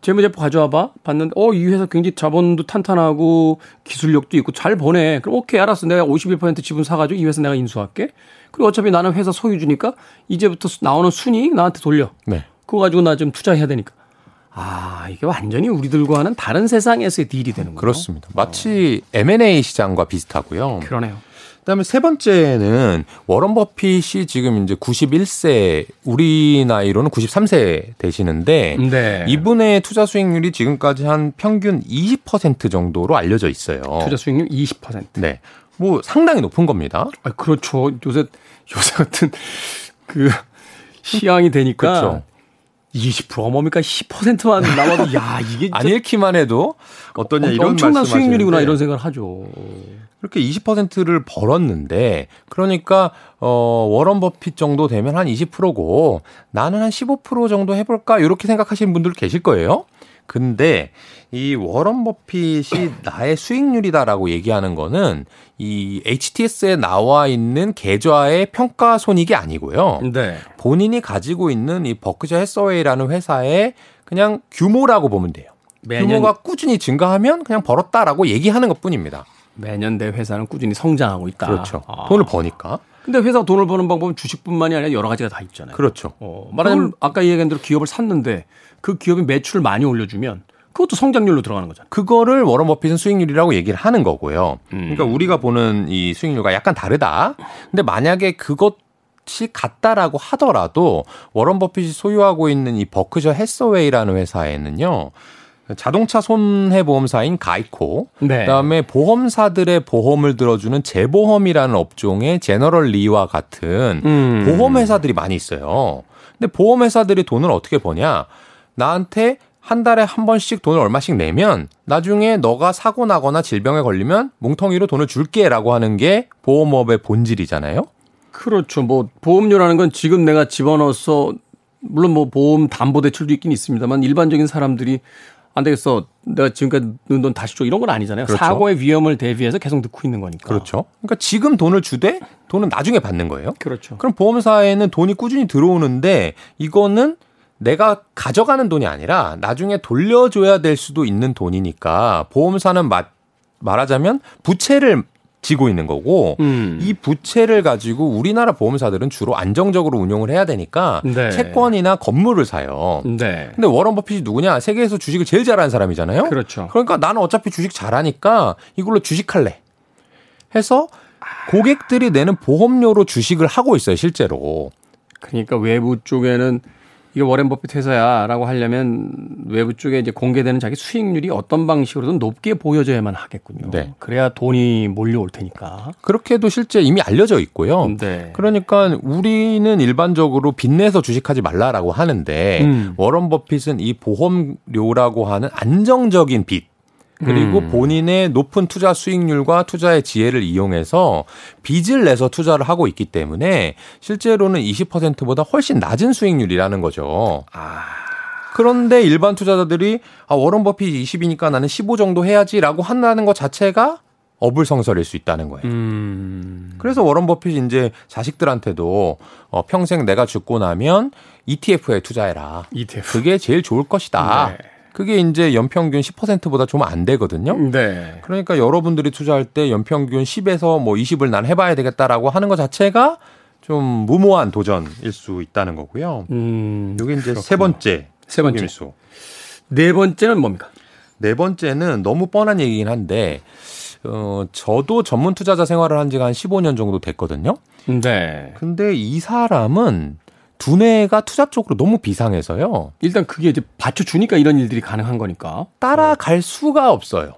재무제표 가져와봐. 봤는데 이 회사 굉장히 자본도 탄탄하고 기술력도 있고 잘 버네. 그럼 오케이 알았어. 내가 51% 지분 사가지고 이 회사 내가 인수할게. 그리고 어차피 나는 회사 소유주니까 이제부터 나오는 순이익 나한테 돌려. 네. 그거 가지고 나 좀 투자해야 되니까. 이게 완전히 우리들과는 다른 세상에서의 딜이 되는 거예요. 그렇습니다. 마치 M&A 시장과 비슷하고요. 그러네요. 그다음에 세 번째는 워런 버핏이 지금 이제 91세, 우리 나이로는 93세 되시는데 네. 이분의 투자 수익률이 지금까지 한 평균 20% 정도로 알려져 있어요. 투자 수익률 20%. 네. 뭐 상당히 높은 겁니다. 아, 그렇죠. 요새 같은 그 시황이 되니까 그렇죠. 20%가 뭡니까? 10%만 나와도 야 이게 안 읽기만 해도 어떠냐 이런 엄청난 수익률이구나 이런 생각을 하죠. 그렇게 20%를 벌었는데 그러니까 워런 버핏 정도 되면 한 20%고 나는 한 15% 정도 해볼까 이렇게 생각하시는 분들 계실 거예요. 근데 이 워런 버핏이 나의 수익률이다라고 얘기하는 거는 이 HTS에 나와 있는 계좌의 평가 손익이 아니고요. 네. 본인이 가지고 있는 이 버크셔 해서웨이라는 회사의 그냥 규모라고 보면 돼요. 매년 규모가 꾸준히 증가하면 그냥 벌었다라고 얘기하는 것뿐입니다. 매년 내 회사는 꾸준히 성장하고 있다. 그렇죠. 아. 돈을 버니까. 근데 회사가 돈을 버는 방법은 주식뿐만이 아니라 여러 가지가 다 있잖아요. 그렇죠. 말하자면 아까 얘기한 대로 기업을 샀는데 그 기업이 매출을 많이 올려주면 그것도 성장률로 들어가는 거잖아요. 그거를 워런 버핏은 수익률이라고 얘기를 하는 거고요. 그러니까 우리가 보는 이 수익률과 약간 다르다. 근데 만약에 그것이 같다라고 하더라도 워런 버핏이 소유하고 있는 이 버크셔 해서웨이라는 회사에는요. 자동차 손해보험사인 가이코, 네. 그다음에 보험사들의 보험을 들어주는 재보험이라는 업종의 제너럴 리와 같은 보험회사들이 많이 있어요. 근데 보험회사들이 돈을 어떻게 버냐? 나한테 한 달에 한 번씩 돈을 얼마씩 내면 나중에 너가 사고 나거나 질병에 걸리면 뭉텅이로 돈을 줄게라고 하는 게 보험업의 본질이잖아요. 그렇죠. 뭐 보험료라는 건 지금 내가 집어넣어서 물론 뭐 보험 담보 대출도 있긴 있습니다만 일반적인 사람들이 안 되겠어. 내가 지금까지 넣은 돈 다시 줘. 이런 건 아니잖아요. 그렇죠. 사고의 위험을 대비해서 계속 넣고 있는 거니까. 그렇죠. 그러니까 지금 돈을 주되 돈은 나중에 받는 거예요. 그렇죠. 그럼 보험사에는 돈이 꾸준히 들어오는데 이거는 내가 가져가는 돈이 아니라 나중에 돌려줘야 될 수도 있는 돈이니까 보험사는 말하자면 부채를 지고 있는 거고 이 부채를 가지고 우리나라 보험사들은 주로 안정적으로 운용을 해야 되니까 네. 채권이나 건물을 사요. 네. 근데 워런 버핏이 누구냐? 세계에서 주식을 제일 잘하는 사람이잖아요. 그렇죠. 그러니까 나는 어차피 주식 잘하니까 이걸로 주식할래 해서 고객들이 내는 보험료로 주식을 하고 있어요. 실제로. 그러니까 외부 쪽에는 이게 워런 버핏 회사야라고 하려면 외부 쪽에 이제 공개되는 자기 수익률이 어떤 방식으로든 높게 보여져야만 하겠군요. 네. 그래야 돈이 몰려올 테니까. 그렇게도 실제 이미 알려져 있고요. 네. 그러니까 우리는 일반적으로 빚내서 주식하지 말라라고 하는데 워런 버핏은 이 보험료라고 하는 안정적인 빚 그리고 본인의 높은 투자 수익률과 투자의 지혜를 이용해서 빚을 내서 투자를 하고 있기 때문에 실제로는 20%보다 훨씬 낮은 수익률이라는 거죠. 그런데 일반 투자자들이 워런 버핏 20이니까 나는 15 정도 해야지라고 한다는 것 자체가 어불성설일 수 있다는 거예요. 그래서 워런 버핏이 이제 자식들한테도 평생 내가 죽고 나면 ETF에 투자해라. ETF. 그게 제일 좋을 것이다. 네. 그게 이제 연평균 10%보다 좀 안 되거든요. 네. 그러니까 여러분들이 투자할 때 연평균 10에서 뭐 20을 난 해봐야 되겠다라고 하는 것 자체가 좀 무모한 도전일 수 있다는 거고요. 이게 이제 그렇구나. 세 번째. 일수. 네 번째는 뭡니까? 네 번째는 너무 뻔한 얘기긴 한데 저도 전문 투자자 생활을 한 지가 한 15년 정도 됐거든요. 네. 근데 이 사람은 두뇌가 투자 쪽으로 너무 비상해서요. 일단 그게 이제 받쳐주니까 이런 일들이 가능한 거니까. 따라갈 수가 없어요.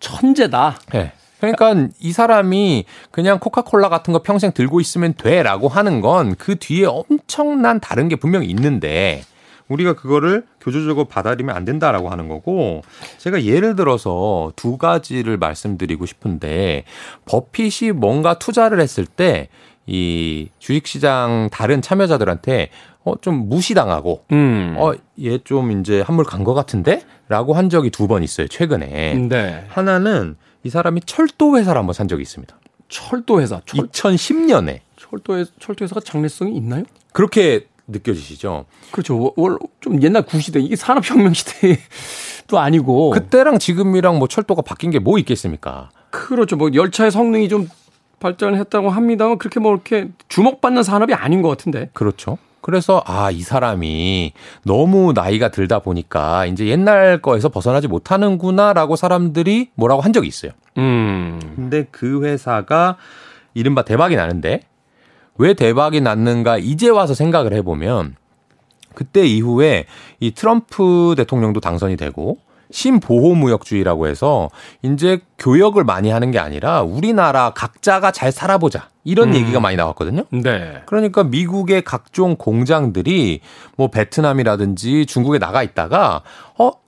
천재다. 네. 그러니까 이 사람이 그냥 코카콜라 같은 거 평생 들고 있으면 돼라고 하는 건 그 뒤에 엄청난 다른 게 분명히 있는데 우리가 그거를 교조적으로 받아들이면 안 된다라고 하는 거고 제가 예를 들어서 두 가지를 말씀드리고 싶은데 버핏이 뭔가 투자를 했을 때 이 주식시장 다른 참여자들한테 좀 무시당하고 얘 좀 이제 한물 간 것 같은데? 라고 한 적이 두 번 있어요. 최근에. 네. 하나는 이 사람이 철도회사를 한번 산 적이 있습니다. 철도회사. 2010년에. 철도회사가 장래성이 있나요? 그렇게 느껴지시죠? 그렇죠. 좀 옛날 구시대 이게 산업혁명 시대도 아니고. 그때랑 지금이랑 뭐 철도가 바뀐 게 뭐 있겠습니까? 그렇죠. 뭐 열차의 성능이 좀. 발전했다고 합니다만 그렇게 뭐 이렇게 주목받는 산업이 아닌 것 같은데. 그렇죠. 그래서 이 사람이 너무 나이가 들다 보니까 이제 옛날 거에서 벗어나지 못하는구나라고 사람들이 뭐라고 한 적이 있어요. 근데 그 회사가 이른바 대박이 나는데 왜 대박이 났는가 이제 와서 생각을 해보면 그때 이후에 이 트럼프 대통령도 당선이 되고 신보호무역주의라고 해서 이제 교역을 많이 하는 게 아니라 우리나라 각자가 잘 살아보자 이런 얘기가 많이 나왔거든요. 네. 그러니까 미국의 각종 공장들이 뭐 베트남이라든지 중국에 나가 있다가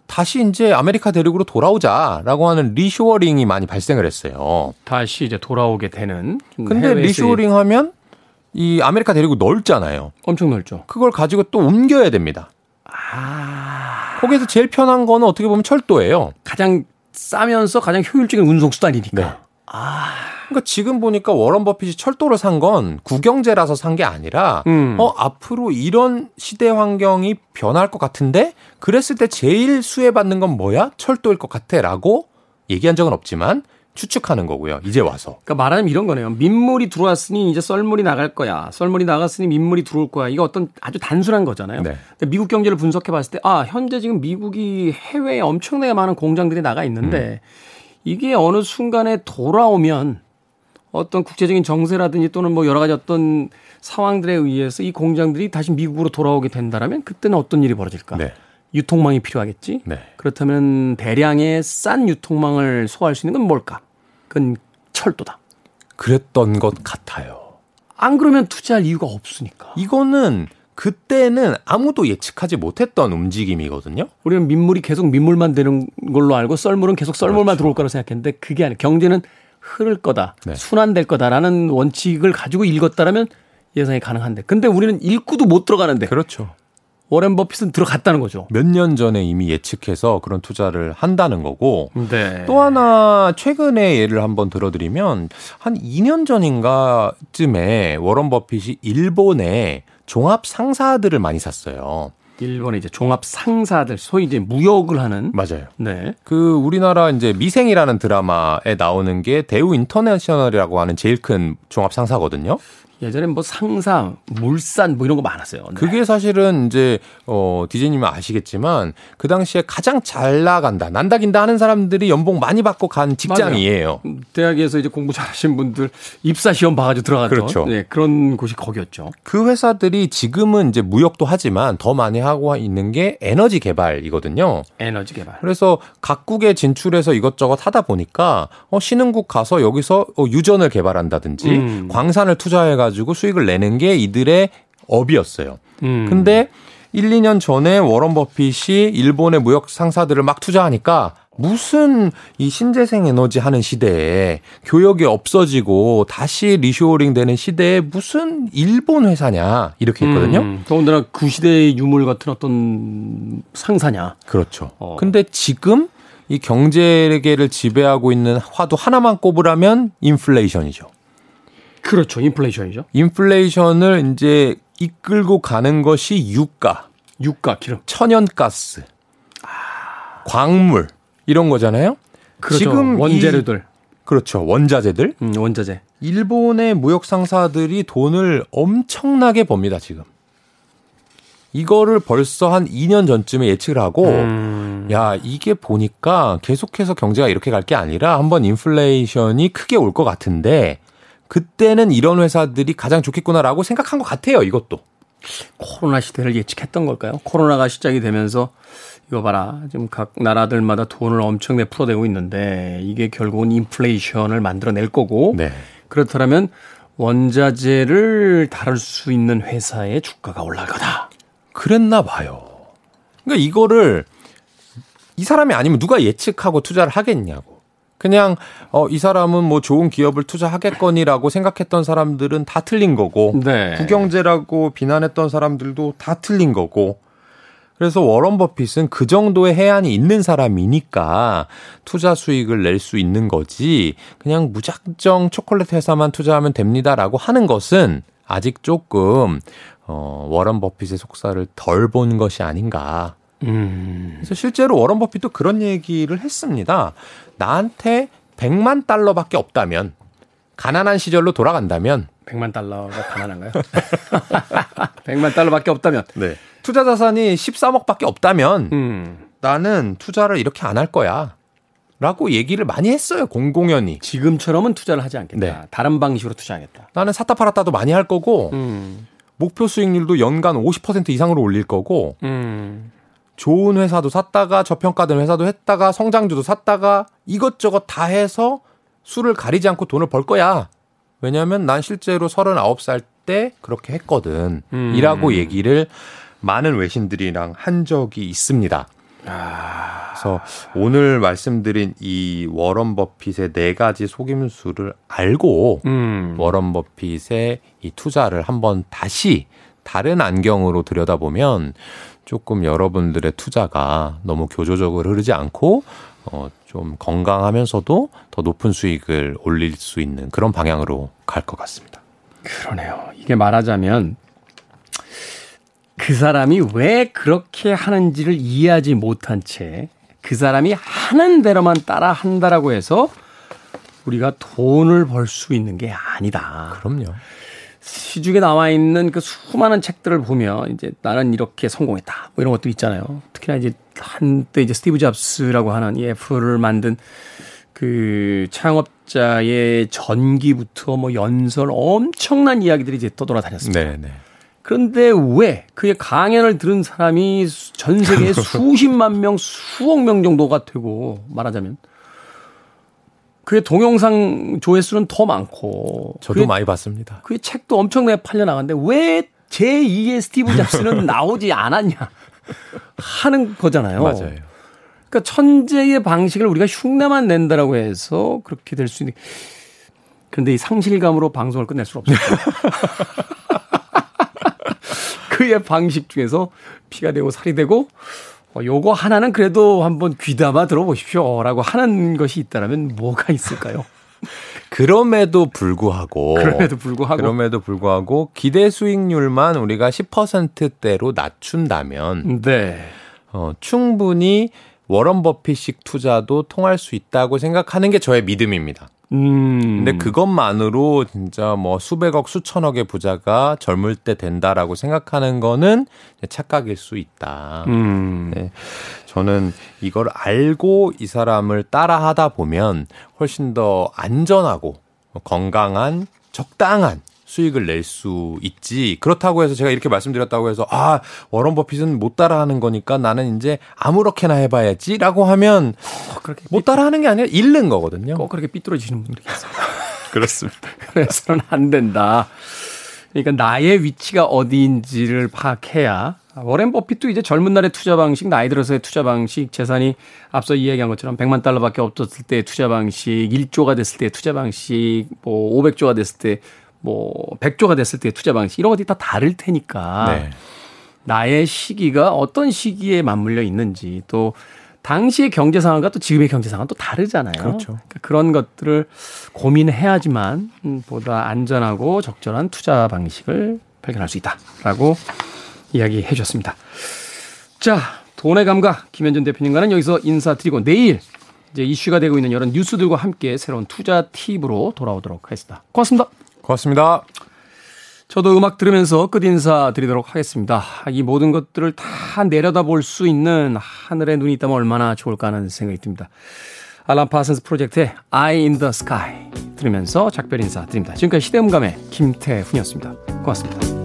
다시 이제 아메리카 대륙으로 돌아오자라고 하는 리쇼어링이 많이 발생을 했어요. 다시 이제 돌아오게 되는. 근데 리쇼어링 하면 이 아메리카 대륙이 넓잖아요. 엄청 넓죠. 그걸 가지고 또 옮겨야 됩니다. 거기에서 제일 편한 거는 어떻게 보면 철도예요. 가장 싸면서 가장 효율적인 운송수단이니까. 네. 그러니까 지금 보니까 워런 버핏이 철도를 산 건 국영제라서 산 게 아니라 앞으로 이런 시대 환경이 변할 것 같은데 그랬을 때 제일 수혜받는 건 뭐야? 철도일 것 같아라고 얘기한 적은 없지만 추측하는 거고요. 이제 와서. 그러니까 말하자면 이런 거네요. 민물이 들어왔으니 이제 썰물이 나갈 거야. 썰물이 나갔으니 민물이 들어올 거야. 이거 어떤 아주 단순한 거잖아요. 네. 근데 미국 경제를 분석해 봤을 때 현재 지금 미국이 해외에 엄청나게 많은 공장들이 나가 있는데 이게 어느 순간에 돌아오면 어떤 국제적인 정세라든지 또는 뭐 여러 가지 어떤 상황들에 의해서 이 공장들이 다시 미국으로 돌아오게 된다라면 그때는 어떤 일이 벌어질까? 네. 유통망이 필요하겠지. 네. 그렇다면 대량의 싼 유통망을 소화할 수 있는 건 뭘까? 그건 철도다. 그랬던 것 같아요. 안 그러면 투자할 이유가 없으니까. 이거는 그때는 아무도 예측하지 못했던 움직임이거든요. 우리는 민물이 계속 민물만 되는 걸로 알고 썰물은 계속 썰물만 들어올 거라고 생각했는데 그게 아니에요. 경제는 흐를 거다. 네. 순환될 거다라는 원칙을 가지고 읽었다라면 예상이 가능한데. 근데 우리는 읽고도 못 들어가는데. 그렇죠. 워런 버핏은 들어갔다는 거죠. 몇 년 전에 이미 예측해서 그런 투자를 한다는 거고 네. 또 하나 최근의 예를 한번 들어드리면 한 2년 전인가쯤에 워런 버핏이 일본에 종합 상사들을 많이 샀어요. 일본에 이제 종합 상사들 소위 이제 무역을 하는 맞아요. 네. 그 우리나라 이제 미생이라는 드라마에 나오는 게 대우 인터내셔널이라고 하는 제일 큰 종합 상사거든요. 예전에 뭐 상사, 물산 뭐 이런 거 많았어요. 네. 그게 사실은 이제 DJ님은 아시겠지만 그 당시에 가장 잘 나간다, 난다긴다 하는 사람들이 연봉 많이 받고 간 직장이에요. 맞아요. 대학에서 이제 공부 잘하신 분들 입사 시험 봐가지고 들어갔죠. 그렇죠. 네, 그런 곳이 거기였죠. 그 회사들이 지금은 이제 무역도 하지만 더 많이 하고 있는 게 에너지 개발이거든요. 에너지 개발. 그래서 각국에 진출해서 이것저것 하다 보니까 신흥국 가서 여기서 유전을 개발한다든지 광산을 투자해가지고 가지고 수익을 내는 게 이들의 업이었어요. 근데 1, 2년 전에 워런 버핏이 일본의 무역 상사들을 막 투자하니까 무슨 이 신재생 에너지 하는 시대에 교역이 없어지고 다시 리쇼어링 되는 시대에 무슨 일본 회사냐 이렇게 했거든요. 더군다나 그 시대의 유물 같은 어떤 상사냐. 그렇죠. 근데 지금 이 경제계를 지배하고 있는 화두 하나만 꼽으라면 인플레이션이죠. 그렇죠. 인플레이션이죠. 인플레이션을 이제 이끌고 가는 것이 유가, 기름, 천연가스, 광물 이런 거잖아요. 그렇죠. 지금 원재료들. 그렇죠. 원자재들. 원자재. 일본의 무역 상사들이 돈을 엄청나게 법니다, 지금. 이거를 벌써 한 2년 전쯤에 예측을 하고 야, 이게 보니까 계속해서 경제가 이렇게 갈 게 아니라 한번 인플레이션이 크게 올 것 같은데 그때는 이런 회사들이 가장 좋겠구나라고 생각한 것 같아요. 이것도. 코로나 시대를 예측했던 걸까요? 코로나가 시작이 되면서 이거 봐라. 지금 각 나라들마다 돈을 엄청나게 풀어대고 있는데 이게 결국은 인플레이션을 만들어낼 거고 네. 그렇다면 원자재를 다룰 수 있는 회사의 주가가 올라갈 거다. 그랬나 봐요. 그러니까 이거를 이 사람이 아니면 누가 예측하고 투자를 하겠냐고. 그냥 이 사람은 뭐 좋은 기업을 투자하겠거니라고 생각했던 사람들은 다 틀린 거고 네. 국영제라고 비난했던 사람들도 다 틀린 거고 그래서 워런 버핏은 그 정도의 해안이 있는 사람이니까 투자 수익을 낼 수 있는 거지 그냥 무작정 초콜릿 회사만 투자하면 됩니다라고 하는 것은 아직 조금 워런 버핏의 속사를 덜 본 것이 아닌가. 그래서 실제로 워런 버핏도 그런 얘기를 했습니다. 나한테 100만 달러밖에 없다면 가난한 시절로 돌아간다면 100만 달러가 가난한가요? 100만 달러밖에 없다면 네. 투자 자산이 13억밖에 없다면 나는 투자를 이렇게 안 할 거야. 라고 얘기를 많이 했어요. 공공연히. 지금처럼은 투자를 하지 않겠다. 네. 다른 방식으로 투자하겠다. 나는 샀다 팔았다도 많이 할 거고 목표 수익률도 연간 50% 이상으로 올릴 거고 좋은 회사도 샀다가 저평가된 회사도 했다가 성장주도 샀다가 이것저것 다 해서 수를 가리지 않고 돈을 벌 거야. 왜냐하면 난 실제로 39살 때 그렇게 했거든. 이라고 얘기를 많은 외신들이랑 한 적이 있습니다. 그래서 오늘 말씀드린 이 워런 버핏의 네 가지 속임수를 알고 워런 버핏의 이 투자를 한번 다시 다른 안경으로 들여다보면 조금 여러분들의 투자가 너무 교조적으로 흐르지 않고 좀 건강하면서도 더 높은 수익을 올릴 수 있는 그런 방향으로 갈 것 같습니다. 그러네요. 이게 말하자면 그 사람이 왜 그렇게 하는지를 이해하지 못한 채 그 사람이 하는 대로만 따라 한다라고 해서 우리가 돈을 벌 수 있는 게 아니다. 그럼요. 시중에 나와 있는 그 수많은 책들을 보면 이제 나는 이렇게 성공했다. 뭐 이런 것도 있잖아요. 특히나 이제 한때 이제 스티브 잡스라고 하는 이 애플을 만든 그 창업자의 전기부터 뭐 연설 엄청난 이야기들이 이제 떠돌아다녔습니다. 네네. 그런데 왜 그의 강연을 들은 사람이 전 세계에 수십만 명, 수억 명 정도가 되고 말하자면 그의 동영상 조회수는 더 많고 저도 많이 봤습니다. 그의 책도 엄청나게 팔려나갔는데 왜 제2의 스티브 잡스는 나오지 않았냐 하는 거잖아요. 맞아요. 그러니까 천재의 방식을 우리가 흉내만 낸다라고 해서 그렇게 될 수 있는. 그런데 이 상실감으로 방송을 끝낼 수는 없습니다. 그의 방식 중에서 피가 되고 살이 되고 요거 하나는 그래도 한번 귀담아 들어보십시오라고 하는 것이 있다면 뭐가 있을까요? 그럼에도 불구하고 기대 수익률만 우리가 10%대로 낮춘다면 네. 충분히 워런 버핏식 투자도 통할 수 있다고 생각하는 게 저의 믿음입니다. 근데 그것만으로 진짜 뭐 수백억 수천억의 부자가 젊을 때 된다라고 생각하는 거는 착각일 수 있다. 네. 저는 이걸 알고 이 사람을 따라하다 보면 훨씬 더 안전하고 건강한 적당한 수익을 낼 수 있지. 그렇다고 해서 제가 이렇게 말씀드렸다고 해서 아 워런 버핏은 못 따라하는 거니까 나는 이제 아무렇게나 해봐야지라고 하면 못 따라하는 게 아니라 잃는 거거든요. 꼭 그렇게 삐뚤어지시는 분들이 계세요. 그렇습니다. 그래서는 안 된다. 그러니까 나의 위치가 어디인지를 파악해야. 워런 버핏도 이제 젊은 날의 투자 방식, 나이 들어서의 투자 방식, 재산이 앞서 이야기한 것처럼 $100만 없었을 때의 투자 방식, 1조가 됐을 때의 투자 방식, 뭐 500조가 됐을 때 뭐 100조가 됐을 때 투자 방식 이런 것들이 다 다를 테니까 네. 나의 시기가 어떤 시기에 맞물려 있는지 또 당시의 경제 상황과 또 지금의 경제 상황은 또 다르잖아요. 그렇죠. 그러니까 그런 것들을 고민해야지만 보다 안전하고 적절한 투자 방식을 발견할 수 있다라고 이야기해 주셨습니다. 자, 돈의 감각 김현준 대표님과는 여기서 인사드리고 내일 이제 이슈가 되고 있는 여러 뉴스들과 함께 새로운 투자 팁으로 돌아오도록 하겠습니다. 고맙습니다. 고맙습니다. 저도 음악 들으면서 끝 인사 드리도록 하겠습니다. 이 모든 것들을 다 내려다볼 수 있는 하늘에 눈이 있다면 얼마나 좋을까 하는 생각이 듭니다. 알람 파슨스 프로젝트의 Eye in the Sky 들으면서 작별 인사 드립니다. 지금까지 시대음감의 김태훈이었습니다. 고맙습니다.